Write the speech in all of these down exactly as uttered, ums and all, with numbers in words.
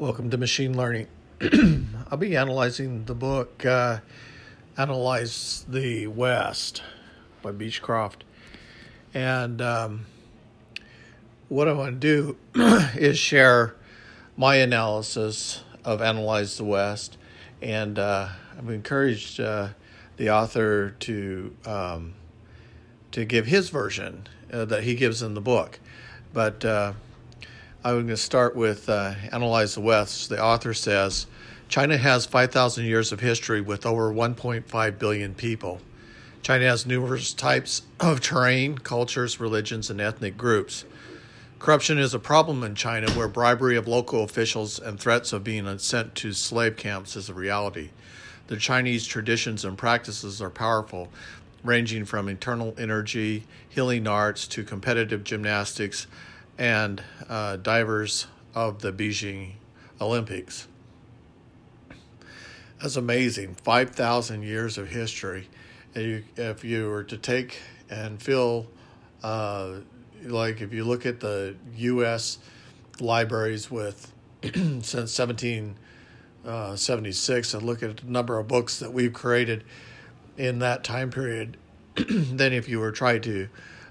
Welcome to Machine Learning. I'll be analyzing the book uh, Analyze the West by Beechcroft. And um, what I want to do is share my analysis of Analyze the West. And uh, I've encouraged uh, the author to um, to give his version uh, that he gives in the book. But Uh, I'm going to start with uh, Analyze the West. The author says, China has five thousand years of history with over one point five billion people. China has numerous types of terrain, cultures, religions, and ethnic groups. Corruption is a problem in China where bribery of local officials and threats of being sent to slave camps is a reality. The Chinese traditions and practices are powerful, ranging from internal energy, healing arts, to competitive gymnastics, and uh, divers of the Beijing Olympics. That's amazing, five thousand years of history. If you were to take and feel, uh, like if you look at the U S libraries with since seventeen seventy-six and look at the number of books that we've created in that time period, then if you were trying to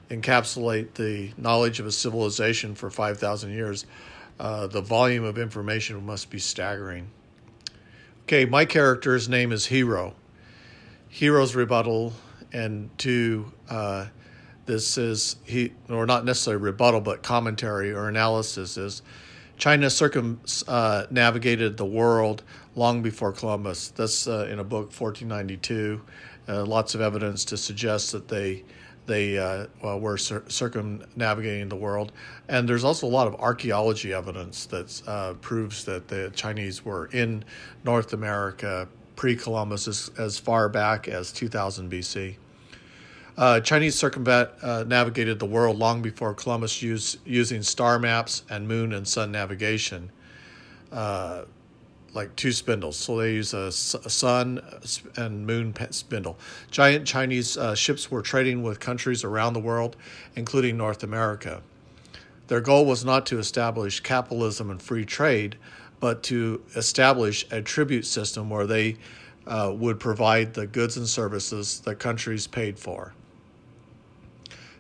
encapsulate the knowledge of a civilization for five thousand years, uh, the volume of information must be staggering. Okay, my character's name is Hiro. Hiro's rebuttal and to uh, this is, he or not necessarily rebuttal, but commentary or analysis is, China circumnavigated uh, the world long before Columbus. That's uh, in a book, fourteen ninety-two. Uh, lots of evidence to suggest that they They uh, well, were cir- circumnavigating the world. And there's also a lot of archaeology evidence that uh, proves that the Chinese were in North America pre-Columbus as, as far back as two thousand B C. Uh, Chinese circumnavigated uh, the world long before Columbus used, using star maps and moon and sun navigation, uh, like two spindles. So they use a sun and moon spindle. Giant Chinese uh, ships were trading with countries around the world, including North America. Their goal was not to establish capitalism and free trade, but to establish a tribute system where they uh, would provide the goods and services that countries paid for.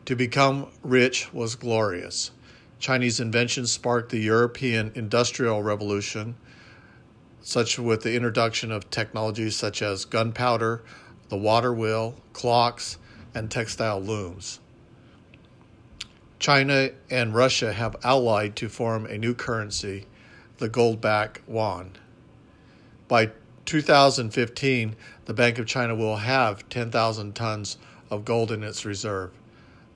To become rich was glorious. Chinese inventions sparked the European Industrial Revolution, such with the introduction of technologies such as gunpowder, the water wheel, clocks, and textile looms. China and Russia have allied to form a new currency, the gold-backed yuan. By two thousand fifteen, the Bank of China will have ten thousand tons of gold in its reserve.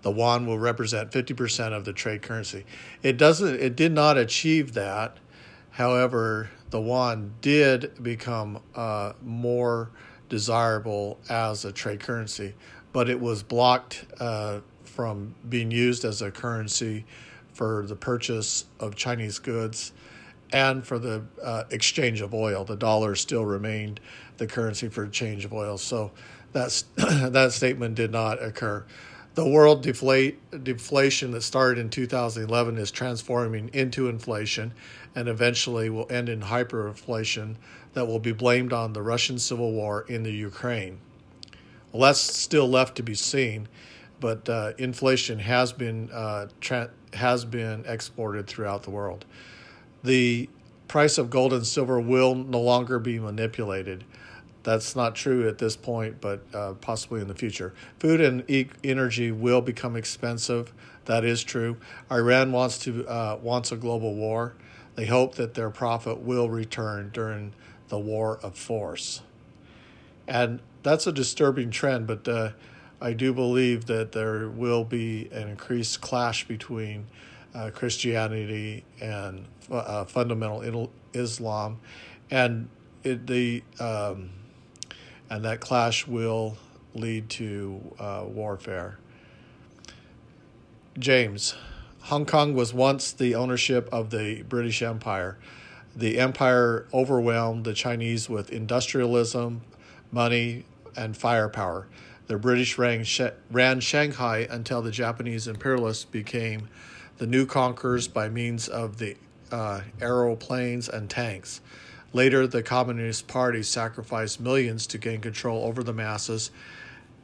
The yuan will represent fifty percent of the trade currency. It doesn't. It did not achieve that. However, the yuan did become uh, more desirable as a trade currency, but it was blocked uh, from being used as a currency for the purchase of Chinese goods and for the uh, exchange of oil. The dollar still remained the currency for change of oil, so that's, that statement did not occur. The world deflate, deflation that started in two thousand eleven is transforming into inflation and eventually will end in hyperinflation that will be blamed on the Russian Civil War in the Ukraine. Well, that's still left to be seen, but uh, inflation has been, uh, tra- has been exported throughout the world. The price of gold and silver will no longer be manipulated. That's not true at this point, but uh, possibly in the future. Food and e- energy will become expensive. That is true. Iran wants to uh, wants a global war. They hope that their profit will return during the war of force. And that's a disturbing trend, but uh, I do believe that there will be an increased clash between uh, Christianity and uh, fundamental Islam. And it, the... Um, And that clash will lead to uh, warfare. James, Hong Kong was once the ownership of the British Empire. The empire overwhelmed the Chinese with industrialism, money, and firepower. The British ran, ran Shanghai until the Japanese imperialists became the new conquerors by means of the uh, aeroplanes, and tanks. Later, the Communist Party sacrificed millions to gain control over the masses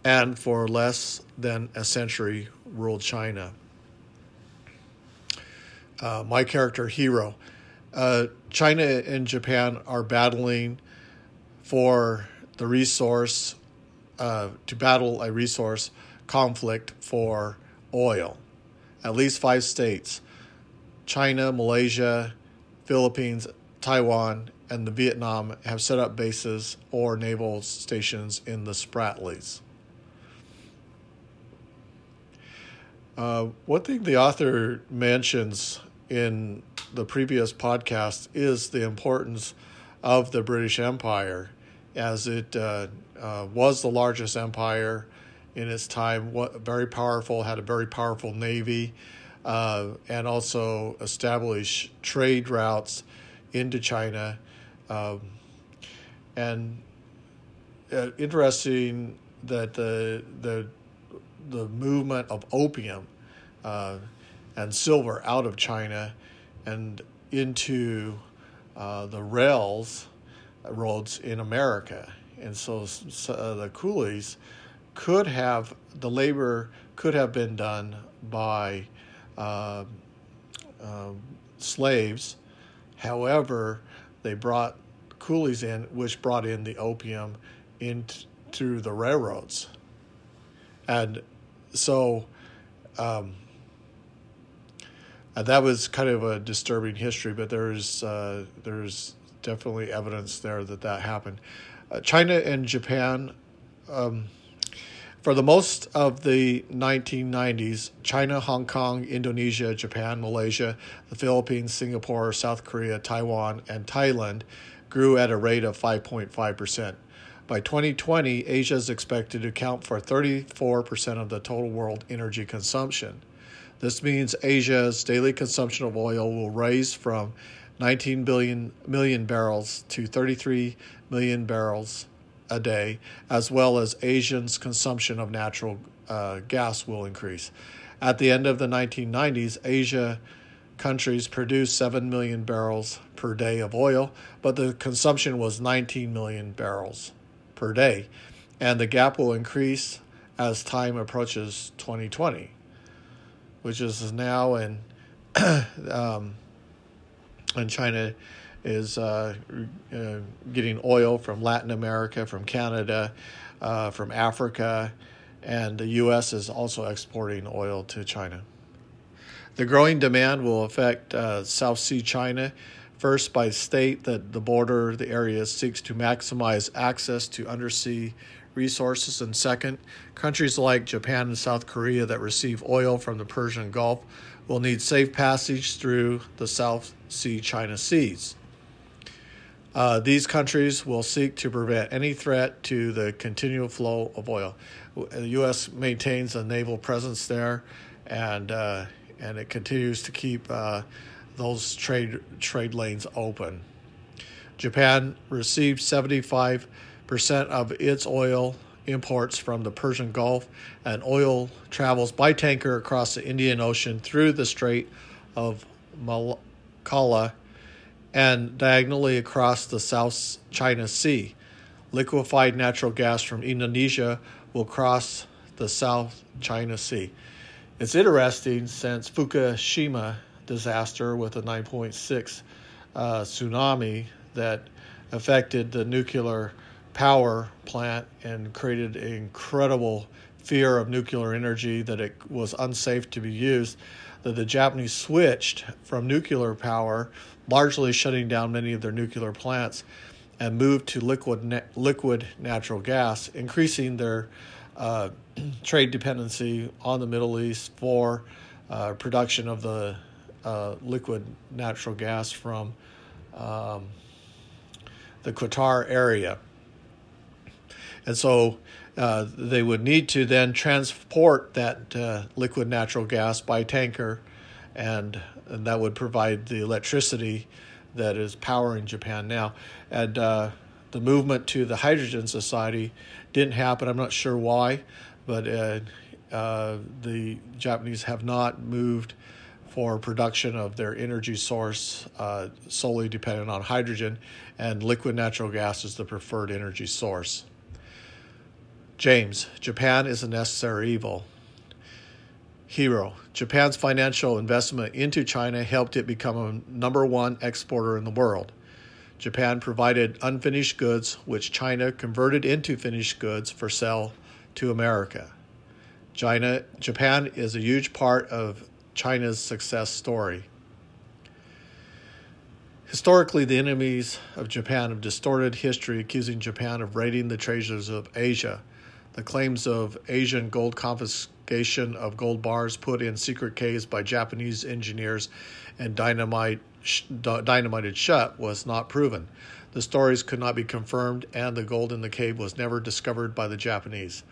and for less than a century ruled China. Uh, my character, Hiro. Uh, China and Japan are battling for the resource, uh, to battle a resource conflict for oil. At least five states, China, Malaysia, Philippines, Taiwan, and the Vietnam have set up bases or naval stations in the Spratlys. Uh, one thing the author mentions in the previous podcast is the importance of the British Empire, as it uh, uh, was the largest empire in its time, what, very powerful, had a very powerful navy, uh, and also established trade routes into China. Um, and uh, interesting that the the the movement of opium uh, and silver out of China and into uh, the rails roads in America, and so, so uh, the coolies could have the labor could have been done by uh, uh, slaves. However, they brought coolies in, which brought in the opium in t- through the railroads, and so um, and that was kind of a disturbing history. But there's uh, there's definitely evidence there that that happened. Uh, China and Japan. Um, For the most of the nineteen nineties, China, Hong Kong, Indonesia, Japan, Malaysia, the Philippines, Singapore, South Korea, Taiwan, and Thailand grew at a rate of five point five percent. By twenty twenty, Asia is expected to account for thirty-four percent of the total world energy consumption. This means Asia's daily consumption of oil will rise from nineteen billion million barrels to thirty-three million barrels a day, as well as Asians' consumption of natural uh, gas will increase. At the end of the nineteen nineties, Asia countries produced seven million barrels per day of oil, but the consumption was nineteen million barrels per day, and the gap will increase as time approaches twenty twenty, which is now, and um, and China is uh, uh, getting oil from Latin America, from Canada, uh, from Africa, and the U S is also exporting oil to China. The growing demand will affect uh, South Sea China, first by state that the border, the area seeks to maximize access to undersea resources, and second, countries like Japan and South Korea that receive oil from the Persian Gulf will need safe passage through the South Sea China Seas. Uh, these countries will seek to prevent any threat to the continual flow of oil. The U S maintains a naval presence there, and uh, and it continues to keep uh, those trade trade lanes open. Japan received seventy-five percent of its oil imports from the Persian Gulf, and oil travels by tanker across the Indian Ocean through the Strait of Malacca and diagonally across the South China Sea. Liquefied natural gas from Indonesia will cross the South China Sea. It's interesting, since Fukushima disaster with a nine point six uh, tsunami that affected the nuclear power plant and created an incredible fear of nuclear energy that it was unsafe to be used, that the Japanese switched from nuclear power, largely shutting down many of their nuclear plants, and moved to liquid na- liquid natural gas, increasing their uh, trade dependency on the Middle East for uh, production of the uh, liquid natural gas from um, the Qatar area. And so uh, they would need to then transport that uh, liquid natural gas by tanker, and, and that would provide the electricity that is powering Japan now. And uh, the movement to the hydrogen society didn't happen. I'm not sure why, but uh, uh, the Japanese have not moved for production of their energy source, uh, solely dependent on hydrogen, and liquid natural gas is the preferred energy source. James, Japan is a necessary evil. Hiro, Japan's financial investment into China helped it become a number one exporter in the world. Japan provided unfinished goods, which China converted into finished goods for sale to America. China, Japan is a huge part of China's success story. Historically, the enemies of Japan have distorted history, accusing Japan of raiding the treasures of Asia. The claims of Asian gold confiscation of gold bars put in secret caves by Japanese engineers and dynamite, sh- dynamited shut was not proven. The stories could not be confirmed, and the gold in the cave was never discovered by the Japanese.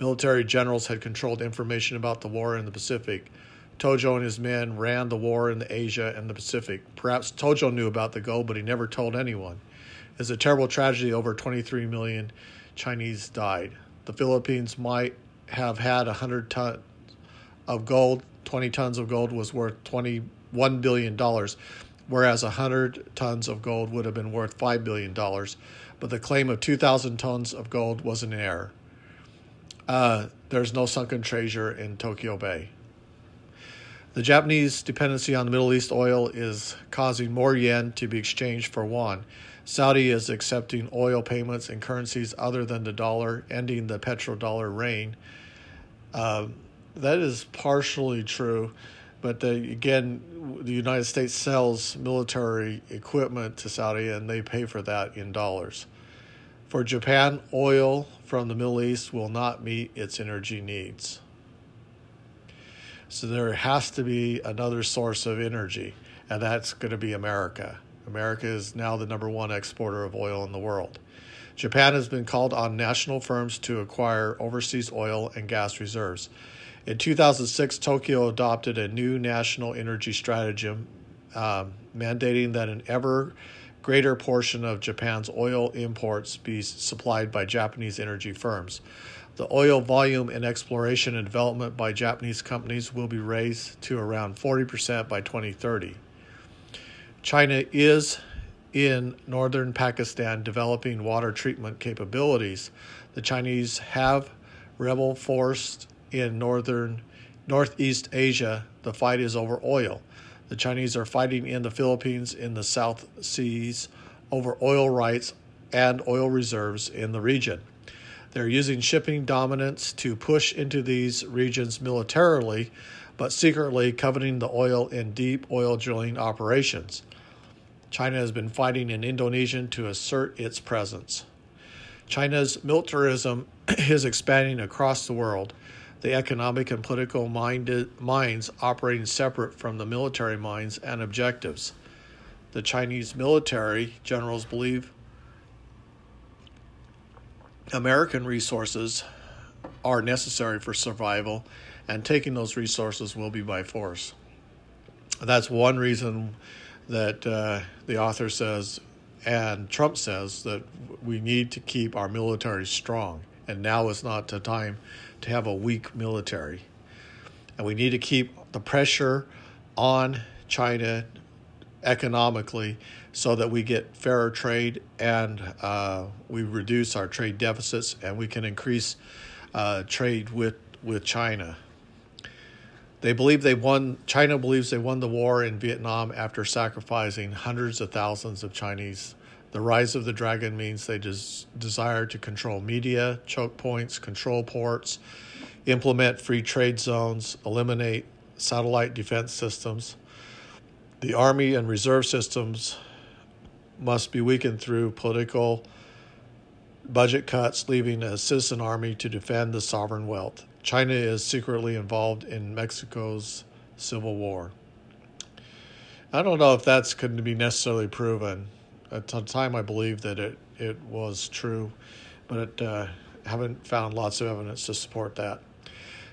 Military generals had controlled information about the war in the Pacific. Tojo and his men ran the war in Asia and the Pacific. Perhaps Tojo knew about the gold, but he never told anyone. It's a terrible tragedy. Over twenty-three million Chinese died. The Philippines might have had one hundred tons of gold. twenty tons of gold was worth twenty-one billion dollars, whereas one hundred tons of gold would have been worth five billion dollars. But the claim of two thousand tons of gold was an error. Uh, there's no sunken treasure in Tokyo Bay. The Japanese dependency on the Middle East oil is causing more yen to be exchanged for won. Saudi is accepting oil payments in currencies other than the dollar, ending the petrodollar reign. Uh, that is partially true, but the, again, the United States sells military equipment to Saudi, and they pay for that in dollars. For Japan, oil from the Middle East will not meet its energy needs. So there has to be another source of energy, and that's going to be America. America is now the number one exporter of oil in the world. Japan has been called on national firms to acquire overseas oil and gas reserves. In two thousand six, Tokyo adopted a new national energy stratagem, um, mandating that an ever greater portion of Japan's oil imports be supplied by Japanese energy firms. The oil volume in exploration and development by Japanese companies will be raised to around forty percent by twenty thirty. China is in northern Pakistan developing water treatment capabilities. The Chinese have rebel forces in northern Northeast Asia. The fight is over oil. The Chinese are fighting in the Philippines, in the South Seas, over oil rights and oil reserves in the region. They're using shipping dominance to push into these regions militarily, but secretly coveting the oil in deep oil drilling operations. China has been fighting in Indonesia to assert its presence. China's militarism is expanding across the world. The economic and political minded, minds operating separate from the military minds and objectives. The Chinese military generals believe American resources are necessary for survival, and taking those resources will be by force. That's one reason that uh, the author says, and Trump says, that we need to keep our military strong, and now is not the time to have a weak military. And we need to keep the pressure on China economically, so that we get fairer trade and uh, we reduce our trade deficits, and we can increase uh, trade with, with China. They believe they won. China believes they won the war in Vietnam after sacrificing hundreds of thousands of Chinese. The rise of the dragon means they des- desire to control media, choke points, control ports, implement free trade zones, eliminate satellite defense systems. The army and reserve systems must be weakened through political budget cuts, leaving a citizen army to defend the sovereign wealth. China is secretly involved in Mexico's civil war. I don't know if that's going to be necessarily proven. At the time, I believed that it, it was true, but I uh, haven't found lots of evidence to support that.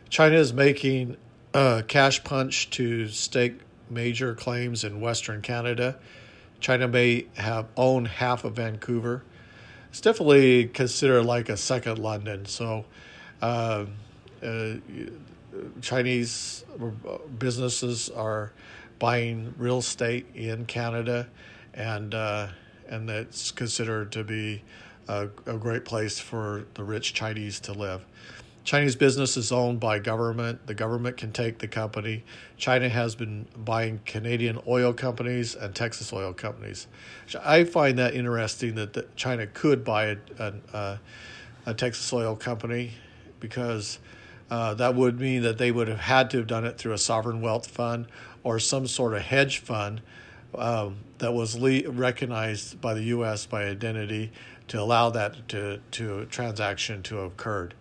China is making a cash punch to stake major claims in Western Canada. China may have owned half of Vancouver. It's definitely considered like a second London. So uh, uh, Chinese businesses are buying real estate in Canada, and uh, and that's considered to be a, a great place for the rich Chinese to live. Chinese business is owned by government. The government can take the company. China has been buying Canadian oil companies and Texas oil companies. I find that interesting that the, China could buy a, a, a Texas oil company, because uh, that would mean that they would have had to have done it through a sovereign wealth fund or some sort of hedge fund um, that was le- recognized by the U S by identity to allow that to, to transaction to have occurred.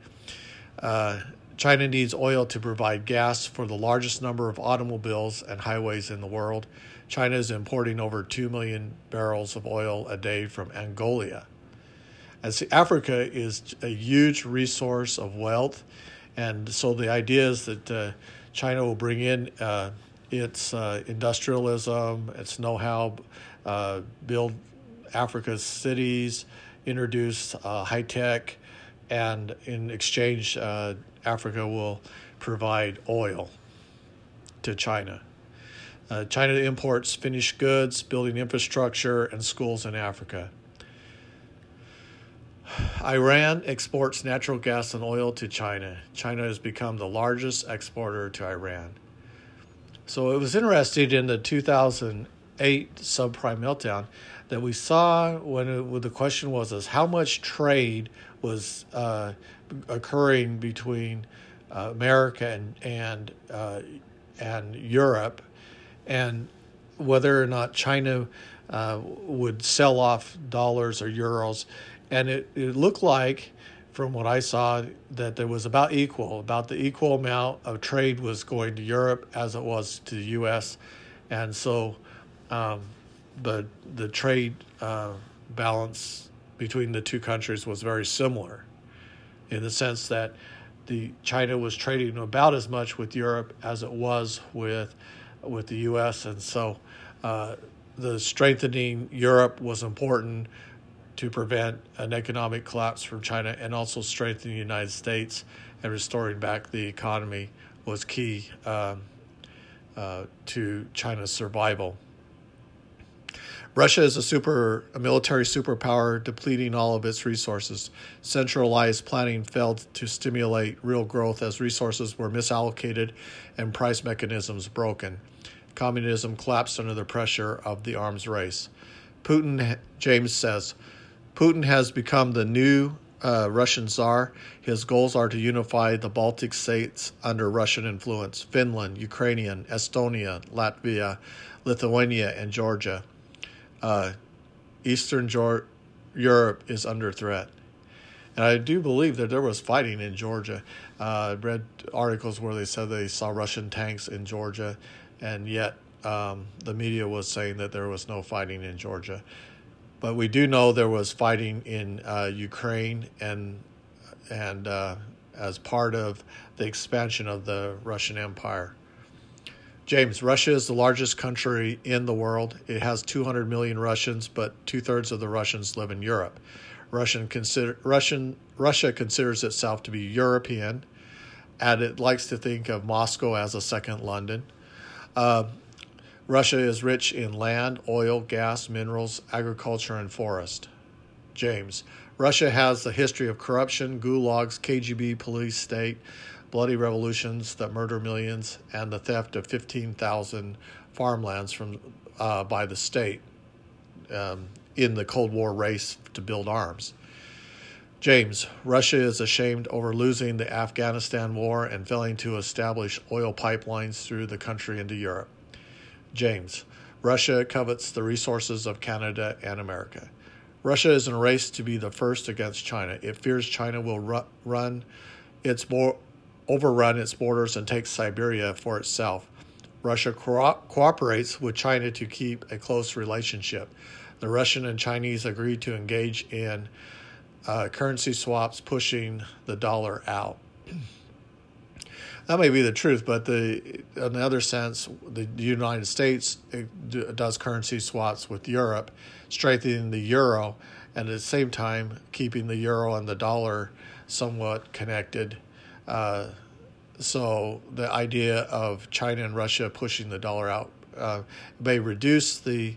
Uh, China needs oil to provide gas for the largest number of automobiles and highways in the world. China is importing over two million barrels of oil a day from Angola. And see, Africa is a huge resource of wealth. And so the idea is that uh, China will bring in uh, its uh, industrialism, its know-how, uh, build Africa's cities, introduce uh, high-tech, and in exchange, uh, Africa will provide oil to China. Uh, China imports finished goods, building infrastructure, and schools in Africa. Iran exports natural gas and oil to China. China has become the largest exporter to Iran. So it was interesting in the two thousand eight subprime meltdown that we saw when, it, when the question was, is how much trade was uh, occurring between uh, America and and, uh, and Europe, and whether or not China uh, would sell off dollars or euros. And it, it looked like, from what I saw, that there was about equal, about the equal amount of trade was going to Europe as it was to the U S. And so um, the, the trade uh, balance between the two countries was very similar, in the sense that the China was trading about as much with Europe as it was with with the U S, and so uh, the strengthening Europe was important to prevent an economic collapse from China, and also strengthening the United States and restoring back the economy was key um, uh, to China's survival. Russia is a super a military superpower, depleting all of its resources. Centralized planning failed to stimulate real growth as resources were misallocated and price mechanisms broken. Communism collapsed under the pressure of the arms race. Putin, James says, Putin has become the new uh, Russian czar. His goals are to unify the Baltic states under Russian influence: Finland, Ukrainian, Estonia, Latvia, Lithuania, and Georgia. Uh, Eastern Geor- Europe is under threat. And I do believe that there was fighting in Georgia. Uh, I read articles where they said they saw Russian tanks in Georgia, and yet um, the media was saying that there was no fighting in Georgia. But we do know there was fighting in uh, Ukraine, and and uh, as part of the expansion of the Russian Empire. James, Russia is the largest country in the world. It has two hundred million Russians, but two-thirds of the Russians live in Europe. Russian consider, Russian, Russia considers itself to be European, and it likes to think of Moscow as a second London. Uh, Russia is rich in land, oil, gas, minerals, agriculture, and forest. James, Russia has the history of corruption, gulags, K G B police state, bloody revolutions that murder millions, and the theft of fifteen thousand farmlands from uh, by the state um, in the Cold War race to build arms. James, Russia is ashamed over losing the Afghanistan war and failing to establish oil pipelines through the country into Europe. James, Russia covets the resources of Canada and America. Russia is in a race to be the first against China. It fears China will ru- run its more overrun its borders and take Siberia for itself. Russia co- cooperates with China to keep a close relationship. The Russian and Chinese agreed to engage in uh, currency swaps, pushing the dollar out. That may be the truth, but the, in the other sense, the United States does currency swaps with Europe, strengthening the euro, and at the same time keeping the euro and the dollar somewhat connected. Uh, So the idea of China and Russia pushing the dollar out uh, may reduce the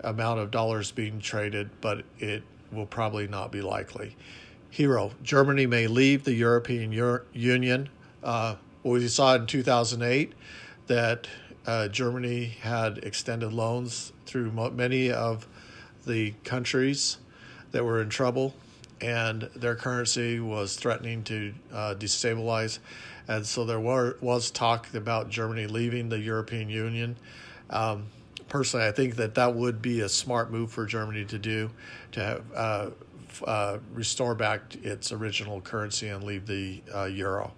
amount of dollars being traded, but it will probably not be likely. Hiro, Germany may leave the European Euro- Union. Uh, we saw in two thousand eight that uh, Germany had extended loans through mo- many of the countries that were in trouble, and their currency was threatening to uh, destabilize. And so there were, was talk about Germany leaving the European Union. Um, personally, I think that that would be a smart move for Germany to do, to have, uh, uh, restore back its original currency and leave the uh, euro.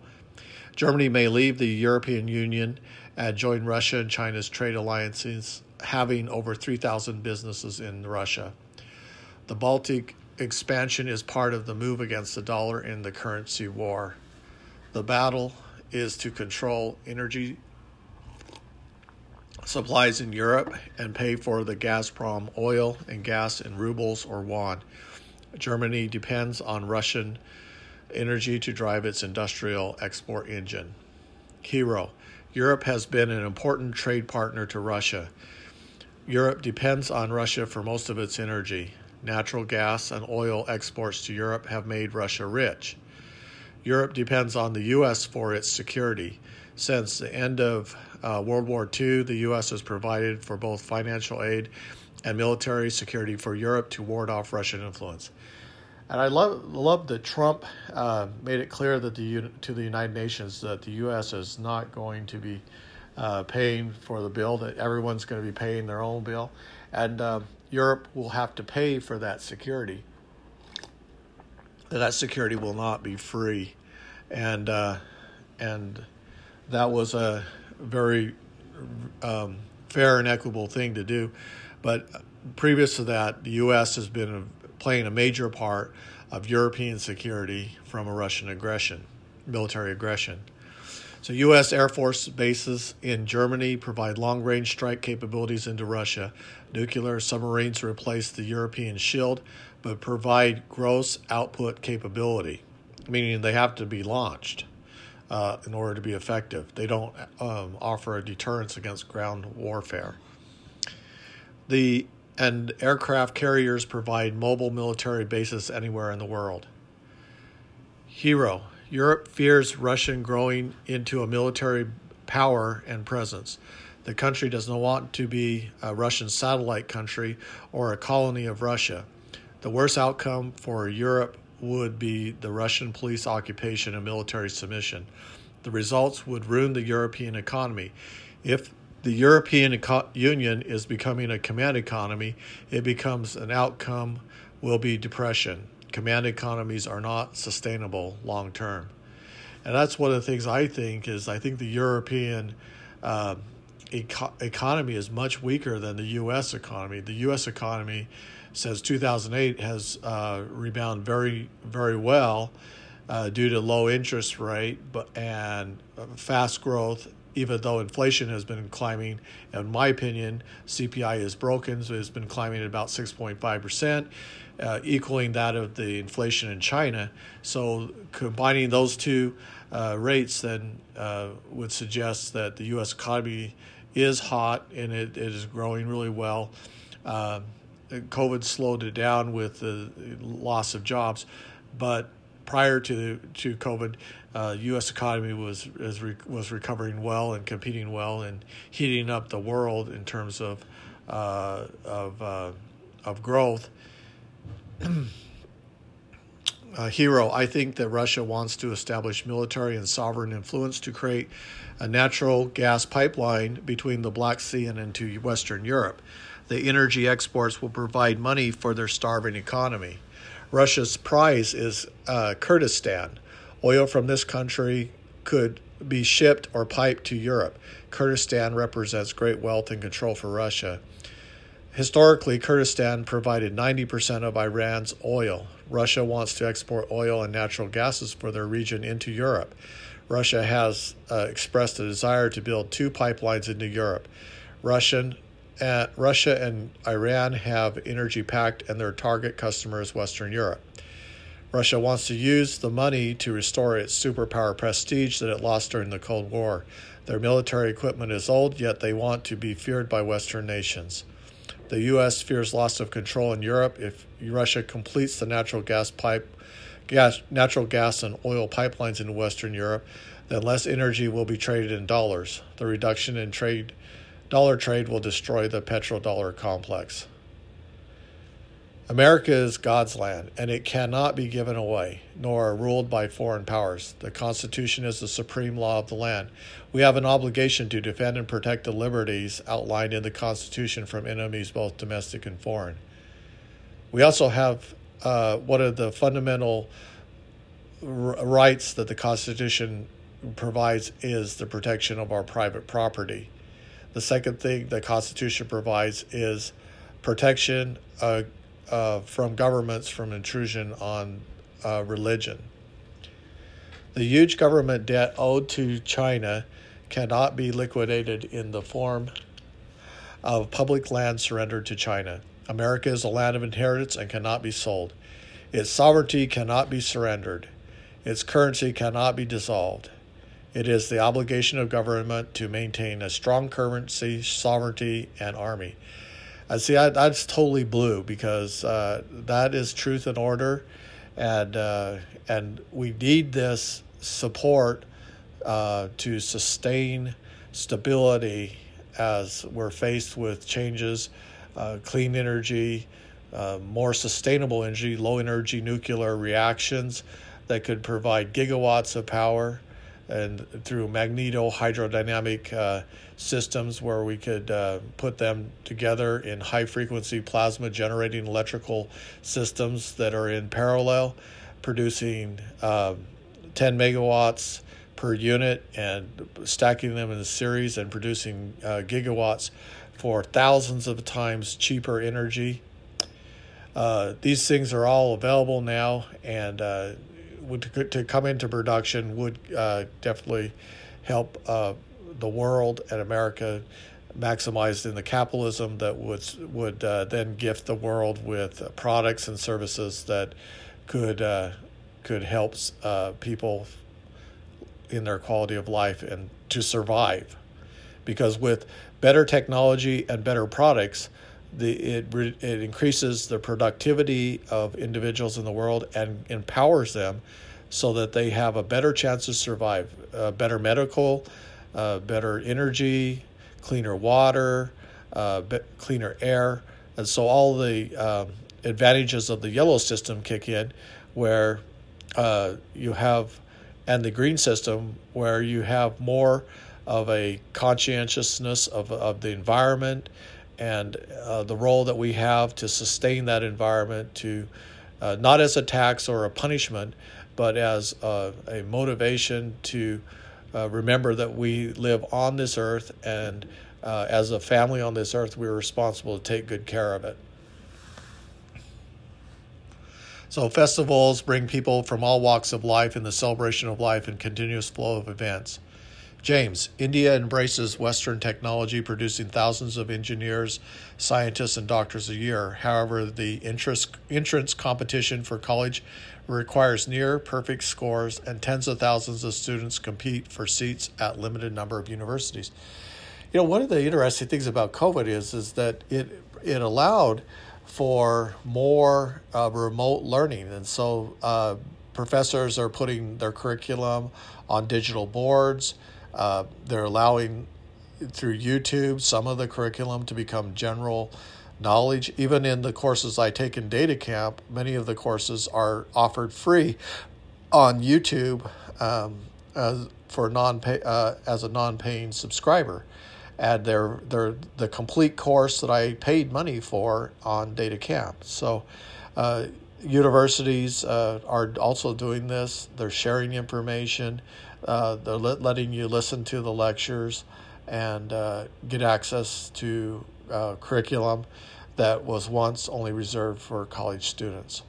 Germany may leave the European Union and join Russia and China's trade alliances, having over three thousand businesses in Russia. The Baltic expansion is part of the move against the dollar in the currency war. The battle is to control energy supplies in Europe and pay for the Gazprom oil and gas in rubles or yuan. Germany depends on Russian energy to drive its industrial export engine. Hiro, Europe has been an important trade partner to Russia. Europe depends on Russia for most of its energy. Natural gas and oil exports to Europe have made Russia rich. Europe depends on the U S for its security. Since the end of uh, World War Two, the U S has provided for both financial aid and military security for Europe to ward off Russian influence. And I love love that Trump uh, made it clear that the to the United Nations that the U S is not going to be uh, paying for the bill, that everyone's going to be paying their own bill. And uh, Europe will have to pay for that security. That security will not be free. And uh, and that was a very um, fair and equitable thing to do. But previous to that, the U S has been playing a major part of European security from a Russian aggression, military aggression. So U S Air Force bases in Germany provide long-range strike capabilities into Russia. Nuclear submarines replace the European shield, but provide gross output capability, meaning they have to be launched uh, in order to be effective. They don't um, offer a deterrence against ground warfare. The and aircraft carriers provide mobile military bases anywhere in the world. Hiro, Europe fears Russia growing into a military power and presence. The country does not want to be a Russian satellite country or a colony of Russia. The worst outcome for Europe would be the Russian police occupation and military submission. The results would ruin the European economy. If the European eco- Union is becoming a command economy, it becomes an outcome will be depression. Command economies are not sustainable long term. And that's one of the things I think is I think the European uh, eco- economy is much weaker than the U S economy. The U S economy since two thousand eight has uh, rebounded very, very well uh, due to low interest rate but and fast growth, even though inflation has been climbing. In my opinion, C P I is broken, so it's been climbing at about six point five percent. Uh, equaling that of the inflation in China. So combining those two uh, rates then uh, would suggest that the U S economy is hot and it, it is growing really well. Uh, COVID slowed it down with the loss of jobs, but prior to to COVID, uh, U S economy was is re, was recovering well and competing well and heating up the world in terms of uh, of uh, of growth. Uh, Hiro, I think that Russia wants to establish military and sovereign influence to create a natural gas pipeline between the Black Sea and into Western Europe. The energy exports will provide money for their starving economy. Russia's prize is uh, Kurdistan. Oil from this country could be shipped or piped to Europe. Kurdistan represents great wealth and control for Russia. Historically, Kurdistan provided ninety percent of Iran's oil. Russia wants to export oil and natural gases for their region into Europe. Russia has uh, expressed a desire to build two pipelines into Europe. Russian, uh, Russia and Iran have energy pact, and their target customer is Western Europe. Russia wants to use the money to restore its superpower prestige that it lost during the Cold War. Their military equipment is old, yet they want to be feared by Western nations. The U S fears loss of control in Europe if Russia completes the natural gas pipe, gas, natural gas and oil pipelines into Western Europe, then less energy will be traded in dollars. The reduction in trade, dollar trade will destroy the petrodollar complex. America is God's land, and it cannot be given away, nor ruled by foreign powers. The Constitution is the supreme law of the land. We have an obligation to defend and protect the liberties outlined in the Constitution from enemies, both domestic and foreign. We also have uh, one of the fundamental r- rights that the Constitution provides is the protection of our private property. The second thing the Constitution provides is protection uh, Uh, from governments from intrusion on uh, religion. The huge government debt owed to China cannot be liquidated in the form of public land surrendered to China. America is a land of inheritance and cannot be sold. Its sovereignty cannot be surrendered. Its currency cannot be dissolved. It is the obligation of government to maintain a strong currency, sovereignty, and army. I see. I, that's totally blue because uh, that is truth and order, and uh, and we need this support uh, to sustain stability as we're faced with changes, uh, clean energy, uh, more sustainable energy, low energy nuclear reactions that could provide gigawatts of power, and through magneto-hydrodynamic uh, systems where we could uh, put them together in high-frequency plasma-generating electrical systems that are in parallel, producing uh, ten megawatts per unit and stacking them in a series and producing uh, gigawatts for thousands of times cheaper energy. Uh, these things are all available now, and uh, To, to come into production would uh, definitely help uh, the world and America maximize in the capitalism that would would uh, then gift the world with products and services that could uh, could help uh, people in their quality of life and to survive, because with better technology and better products, The, it, it increases the productivity of individuals in the world and empowers them so that they have a better chance to survive, uh, better medical, uh, better energy, cleaner water, uh, be- cleaner air. And so all the um, advantages of the yellow system kick in where uh, you have, and the green system where you have more of a conscientiousness of, of the environment and uh, the role that we have to sustain that environment, to uh, not as a tax or a punishment, but as uh, a motivation to uh, remember that we live on this earth, and uh, as a family on this earth, we're responsible to take good care of it. So festivals bring people from all walks of life in the celebration of life and continuous flow of events. James, India embraces Western technology, producing thousands of engineers, scientists, and doctors a year. However, the entrance competition for college requires near-perfect scores, and tens of thousands of students compete for seats at limited number of universities. You know, one of the interesting things about COVID is, is that it it allowed for more uh, remote learning, and so uh, professors are putting their curriculum on digital boards. Uh, they're allowing, through YouTube, some of the curriculum to become general knowledge. Even in the courses I take in Data Camp, many of the courses are offered free on YouTube um, as, for non-pay, uh, as a non-paying subscriber. And they're, they're the complete course that I paid money for on Data Camp. So uh, universities uh, are also doing this. They're sharing information. Uh, they're letting you listen to the lectures and uh, get access to uh, curriculum that was once only reserved for college students.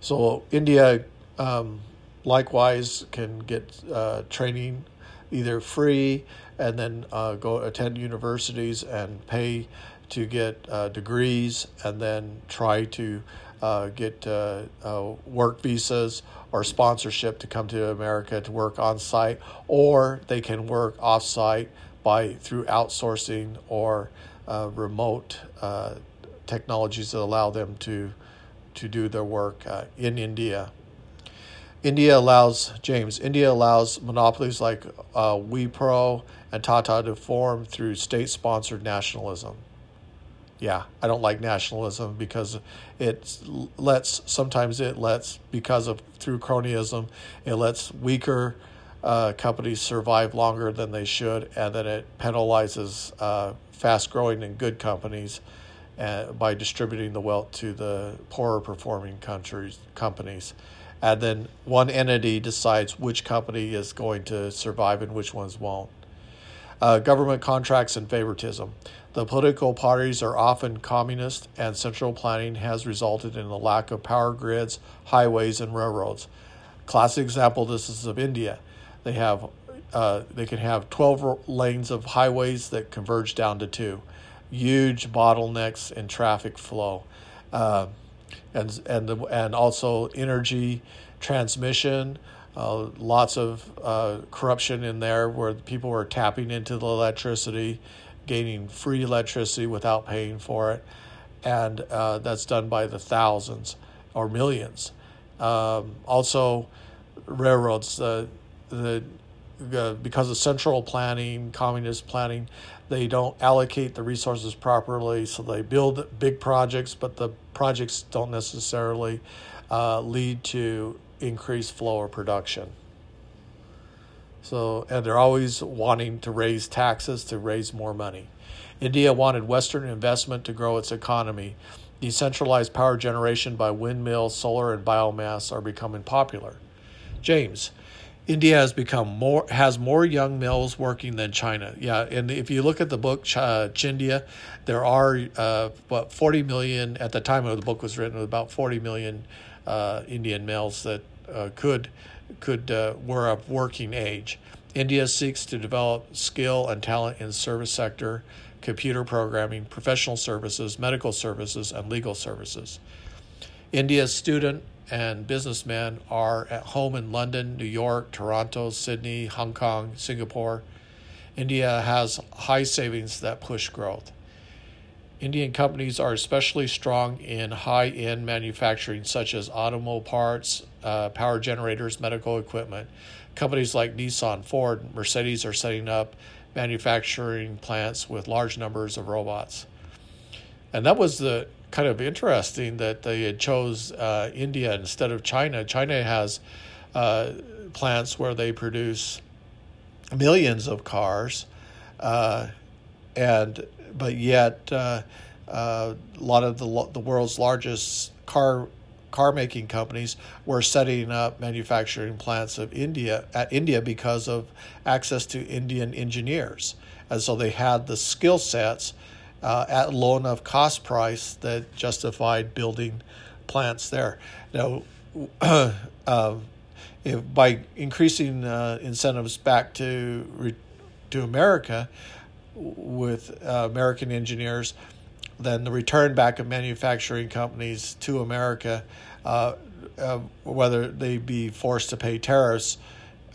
So India, um, likewise, can get uh, training either free and then uh, go attend universities and pay to get uh, degrees and then try to uh, get uh, uh, work visas or sponsorship to come to America to work on site, or they can work off site by through outsourcing or uh, remote uh, technologies that allow them to to do their work uh, in India. India allows, James, India allows monopolies like uh, Wipro and Tata to form through state-sponsored nationalism. Yeah, I don't like nationalism because it lets, sometimes it lets, because of through cronyism, it lets weaker uh, companies survive longer than they should, and then it penalizes uh, fast-growing and good companies uh, by distributing the wealth to the poorer-performing countries companies. And then one entity decides which company is going to survive and which ones won't. Uh, government contracts and favoritism. The political parties are often communist, and central planning has resulted in the lack of power grids, highways, and railroads. Classic example, this is of India. They have, uh, they can have twelve lanes of highways that converge down to two. Huge bottlenecks in traffic flow. Uh, And and the, and also energy transmission, uh, lots of uh, corruption in there where people were tapping into the electricity, gaining free electricity without paying for it, and uh, that's done by the thousands or millions. Um, also, railroads, uh, the uh, because of central planning, communist planning, they don't allocate the resources properly, so they build big projects, but the projects don't necessarily uh, lead to increased flow of production. So, and they're always wanting to raise taxes to raise more money. India wanted Western investment to grow its economy. Decentralized power generation by windmills, solar, and biomass are becoming popular. James, India has become more has more young males working than China. Yeah, and if you look at the book Ch- uh, Chindia, there are uh, what forty million at the time of the book was written, about forty million uh, Indian males that uh, could could uh, were of working age. India seeks to develop skill and talent in service sector, computer programming, professional services, medical services, and legal services. India's student and businessmen are at home in London, New York, Toronto, Sydney, Hong Kong, Singapore. India has high savings that push growth. Indian companies are especially strong in high-end manufacturing, such as automobile parts, uh, power generators, medical equipment. Companies like Nissan, Ford, Mercedes are setting up manufacturing plants with large numbers of robots. And that was the kind of interesting that they had chose uh, India instead of China. China has uh, plants where they produce millions of cars, uh, and but yet uh, uh, a lot of the the world's largest car car making companies were setting up manufacturing plants of India at India because of access to Indian engineers, and so they had the skill sets Uh, at low enough cost price that justified building plants there. Now, uh, if by increasing uh, incentives back to to America with uh, American engineers, then the return back of manufacturing companies to America, uh, uh, whether they be forced to pay tariffs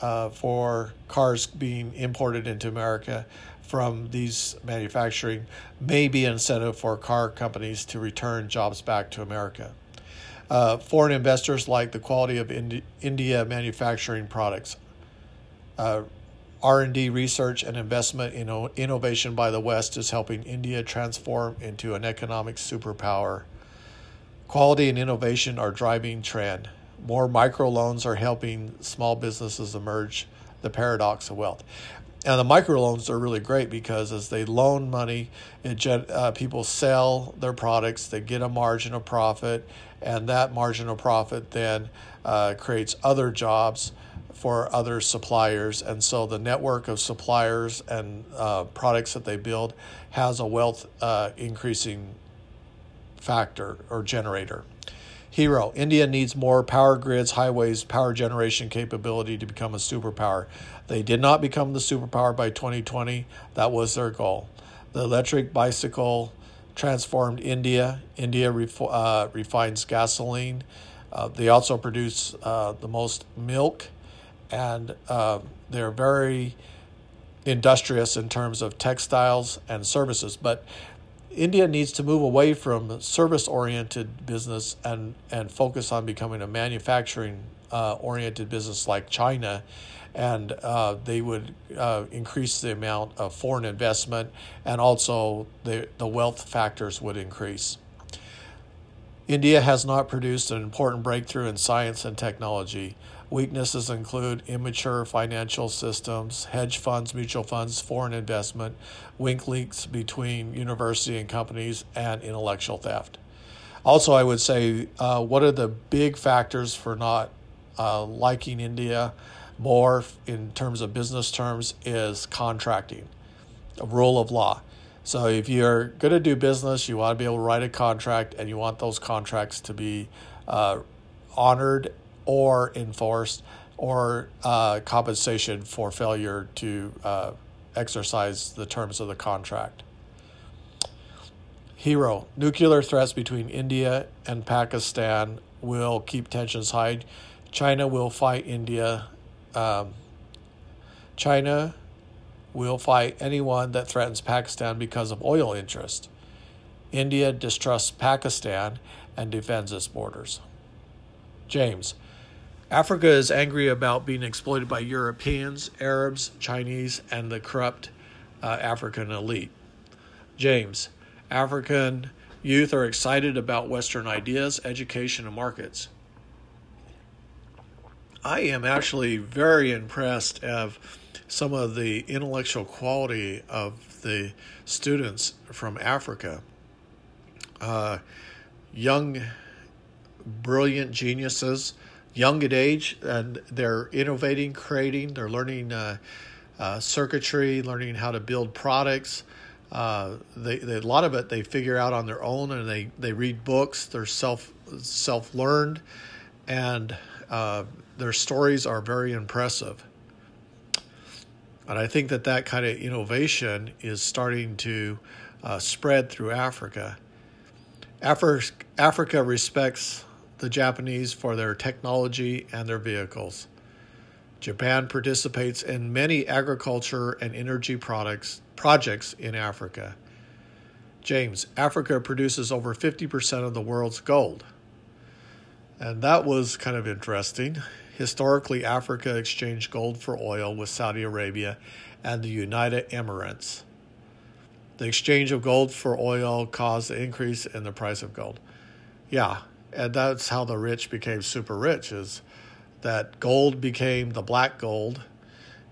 uh, for cars being imported into America from these manufacturing, may be an incentive for car companies to return jobs back to America. Uh, foreign investors like the quality of Indi- India manufacturing products. Uh, R and D research and investment in o- innovation by the West is helping India transform into an economic superpower. Quality and innovation are driving trend. More microloans are helping small businesses emerge the paradox of wealth. And the microloans are really great because as they loan money, it gen- uh, people sell their products, they get a margin of profit, and that margin of profit then uh, creates other jobs for other suppliers. And so the network of suppliers and uh, products that they build has a wealth uh, increasing factor or generator. Hiro, India needs more power grids, highways, power generation capability to become a superpower. They did not become the superpower by twenty twenty. That was their goal. The electric bicycle transformed India. India ref, uh, refines gasoline. Uh, they also produce uh, the most milk, and uh, they're very industrious in terms of textiles and services. But India needs to move away from service-oriented business and, and focus on becoming a manufacturing-oriented uh, business like China. And uh, they would uh, increase the amount of foreign investment, and also the, the wealth factors would increase. India has not produced an important breakthrough in science and technology. Weaknesses include immature financial systems, hedge funds, mutual funds, foreign investment, weak links between university and companies, and intellectual theft. Also, I would say, uh, what are the big factors for not uh, liking India more in terms of business terms is contracting, a rule of law. So if you're going to do business, you want to be able to write a contract, and you want those contracts to be uh, honored or enforced, or uh, compensation for failure to uh, exercise the terms of the contract. Hiro, nuclear threats between India and Pakistan will keep tensions high. China will fight India. Um, China... We'll fight anyone that threatens Pakistan because of oil interest. India distrusts Pakistan and defends its borders. James, Africa is angry about being exploited by Europeans, Arabs, Chinese, and the corrupt uh, African elite. James, African youth are excited about Western ideas, education, and markets. I am actually very impressed of some of the intellectual quality of the students from Africa. Uh, young, brilliant geniuses, young at age, and they're innovating, creating, they're learning uh, uh, circuitry, learning how to build products. Uh, they, they, a lot of it they figure out on their own, and they, they read books, they're self, self-learned, and uh, their stories are very impressive. And I think that that kind of innovation is starting to uh, spread through Africa. Afri- Africa respects the Japanese for their technology and their vehicles. Japan participates in many agriculture and energy products projects in Africa. James, Africa produces over fifty percent of the world's gold. And that was kind of interesting. Historically, Africa exchanged gold for oil with Saudi Arabia and the United Emirates. The exchange of gold for oil caused an increase in the price of gold. Yeah, and that's how the rich became super rich, is that gold became the black gold,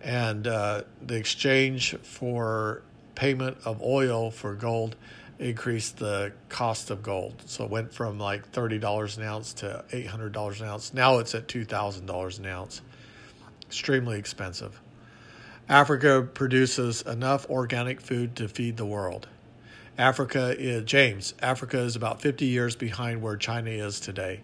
and uh, the exchange for payment of oil for gold increased the cost of gold. So it went from like thirty dollars an ounce to eight hundred dollars an ounce. Now it's at two thousand dollars an ounce. Extremely expensive. Africa produces enough organic food to feed the world. Africa is, James, Africa is about fifty years behind where China is today.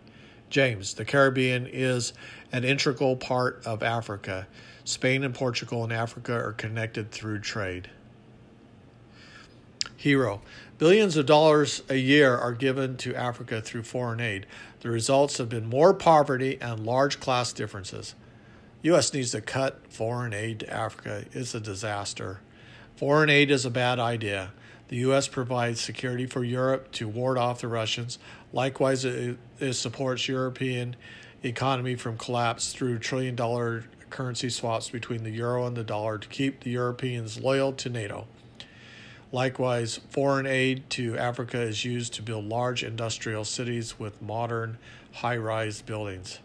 James, the Caribbean is an integral part of Africa. Spain and Portugal and Africa are connected through trade. Hiro, billions of dollars a year are given to Africa through foreign aid. The results have been more poverty and large class differences. U S needs to cut foreign aid to Africa. It's a disaster. Foreign aid is a bad idea. The U S provides security for Europe to ward off the Russians. Likewise, it, it supports European economy from collapse through trillion-dollar currency swaps between the euro and the dollar to keep the Europeans loyal to NATO. Likewise, foreign aid to Africa is used to build large industrial cities with modern high-rise buildings.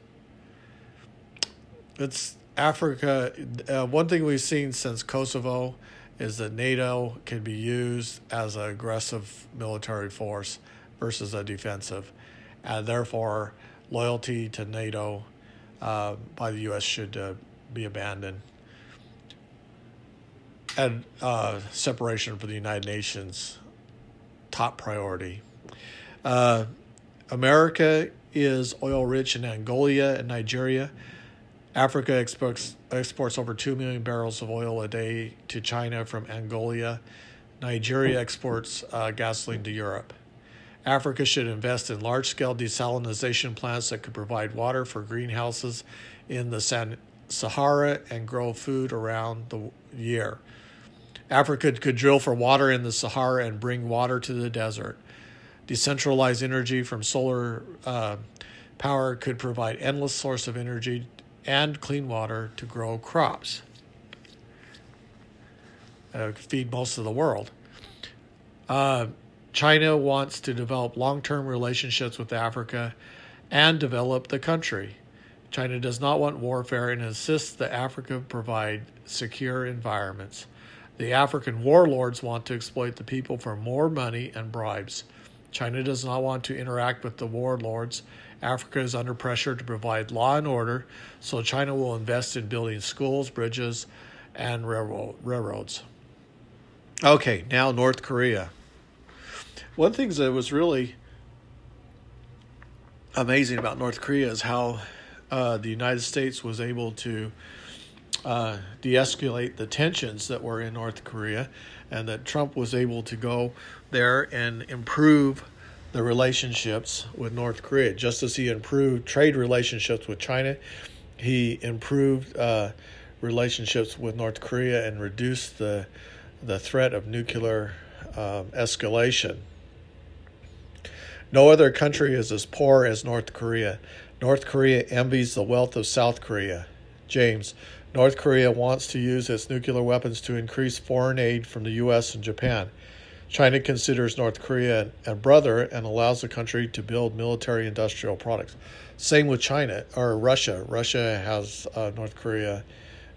It's Africa. Uh, one thing we've seen since Kosovo is that NATO can be used as an aggressive military force versus a defensive, and therefore loyalty to NATO uh, by the U S should uh, be abandoned. And uh, separation from the United Nations, top priority. Uh, America is oil-rich in Angola and Nigeria. Africa exports, exports over two million barrels of oil a day to China from Angola Nigeria exports uh, gasoline to Europe. Africa should invest in large-scale desalination plants that could provide water for greenhouses in the San- Sahara and grow food around the year. Africa could drill for water in the Sahara and bring water to the desert. Decentralized energy from solar uh, power could provide endless source of energy and clean water to grow crops. Uh, feed most of the world. Uh, China wants to develop long-term relationships with Africa and develop the country. China does not want warfare and insists that Africa provide secure environments. The African warlords want to exploit the people for more money and bribes. China does not want to interact with the warlords. Africa is under pressure to provide law and order, so China will invest in building schools, bridges, and railroad, railroads. Okay, now North Korea. One thing that was really amazing about North Korea is how uh, the United States was able to uh, de-escalate the tensions that were in North Korea, and that Trump was able to go there and improve the relationships with North Korea. Just as he improved trade relationships with China, he improved uh, relationships with North Korea and reduced the the threat of nuclear um, escalation. No other country is as poor as North Korea. North Korea envies the wealth of South Korea. James, North Korea wants to use its nuclear weapons to increase foreign aid from the U S and Japan. China considers North Korea a brother and allows the country to build military industrial products. Same with China or Russia. Russia has uh, North Korea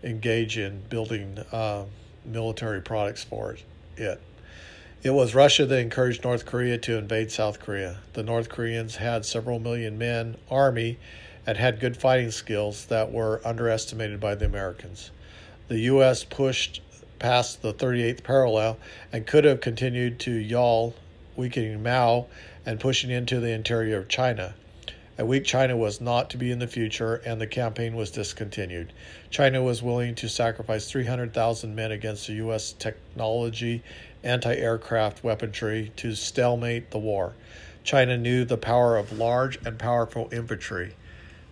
engage in building uh, military products for it. It was Russia that encouraged North Korea to invade South Korea. The North Koreans had several million men army and had good fighting skills that were underestimated by the Americans. The U S pushed past the thirty-eighth parallel and could have continued to Yalu, weakening Mao and pushing into the interior of China. A weak China was not to be in the future, and the campaign was discontinued. China was willing to sacrifice three hundred thousand men against the U S technology, anti-aircraft weaponry to stalemate the war. China knew the power of large and powerful infantry.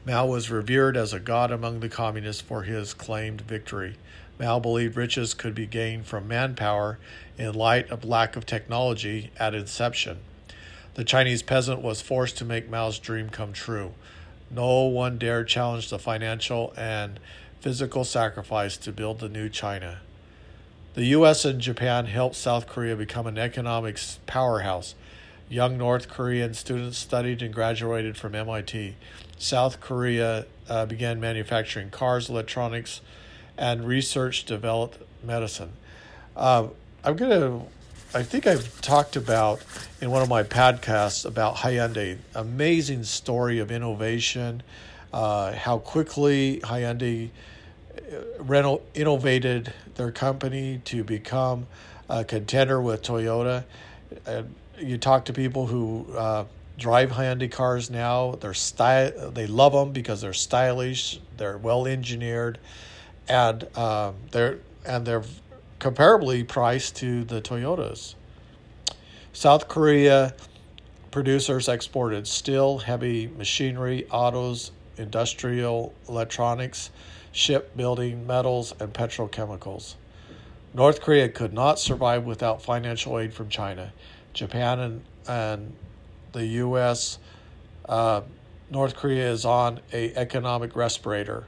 Mao was revered as a god among the communists for his claimed victory. Mao believed riches could be gained from manpower in light of lack of technology at inception. The Chinese peasant was forced to make Mao's dream come true. No one dared challenge the financial and physical sacrifice to build the new China. The U S and Japan helped South Korea become an economic powerhouse. Young North Korean students studied and graduated from M I T. South Korea uh, began manufacturing cars, electronics, and research-developed medicine. Uh, I'm going to... I think I've talked about in one of my podcasts about Hyundai, amazing story of innovation, uh, how quickly Hyundai reno- innovated their company to become a contender with Toyota. Uh, you talk to people who uh, drive Hyundai cars now; they're sty- they love them because they're stylish, they're well engineered, and um, they're and they're. comparably priced to the Toyotas. South Korea producers exported steel, heavy machinery, autos, industrial electronics, shipbuilding, metals, and petrochemicals. North Korea could not survive without financial aid from China. Japan and, and the U S Uh, North Korea is on an economic respirator.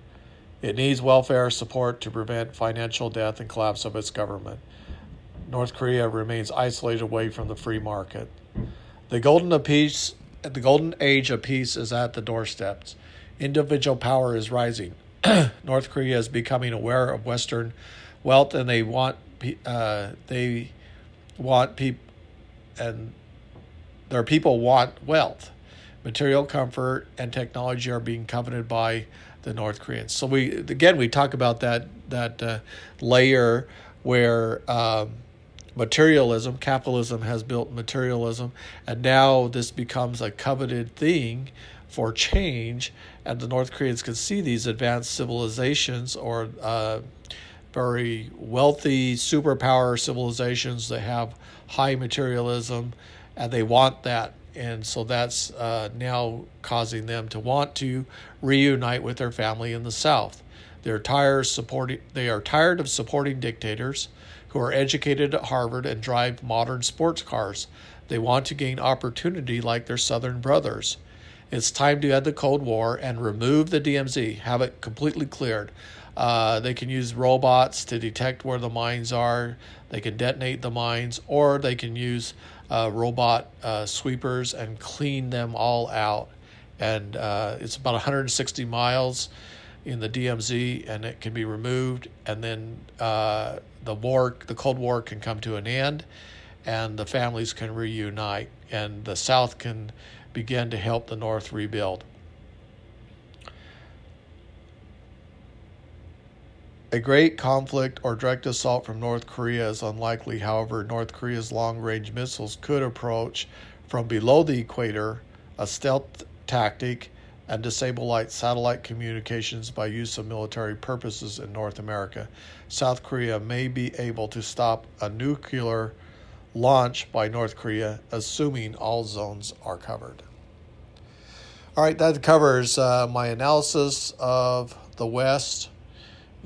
It needs welfare support to prevent financial death and collapse of its government. North Korea remains isolated away from the free market. The golden of peace, the golden age of peace is at the doorsteps. Individual power is rising. North Korea is becoming aware of Western wealth, and they want uh, they want people, and their people want wealth. Material comfort and technology are being coveted by the North Koreans. So we again we talk about that that uh, layer where um, materialism, capitalism has built materialism, and now this becomes a coveted thing for change. And the North Koreans can see these advanced civilizations or uh, very wealthy superpower civilizations. They have high materialism, and they want that. And so that's uh, now causing them to want to reunite with their family in the South. They're tired supporting. They are tired of supporting dictators who are educated at Harvard and drive modern sports cars. They want to gain opportunity like their Southern brothers. It's time to end the Cold War and remove the D M Z. Have it completely cleared. Uh, they can use robots to detect where the mines are. They can detonate the mines, or they can use uh, robot uh, sweepers and clean them all out. And uh, it's about one hundred sixty miles in the D M Z, and it can be removed. And then uh, the war, the Cold War, can come to an end, and the families can reunite, and the South can begin to help the North rebuild. A great conflict or direct assault from North Korea is unlikely. However, North Korea's long-range missiles could approach from below the equator, a stealth tactic, and disable light satellite communications by use of military purposes in North America. South Korea may be able to stop a nuclear launch by North Korea, assuming all zones are covered. All right, that covers uh, my analysis of the West.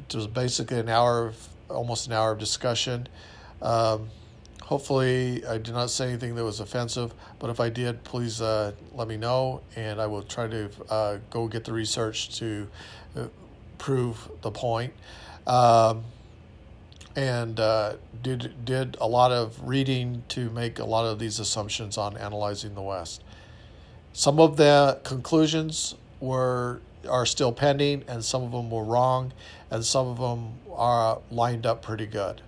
It was basically an hour of, almost an hour of discussion. Um, hopefully I did not say anything that was offensive, but if I did, please uh, let me know, and I will try to uh, go get the research to uh, prove the point. Um, and uh, did, did a lot of reading to make a lot of these assumptions on analyzing the West. Some of the conclusions were are still pending, and some of them were wrong, and some of them are lined up pretty good.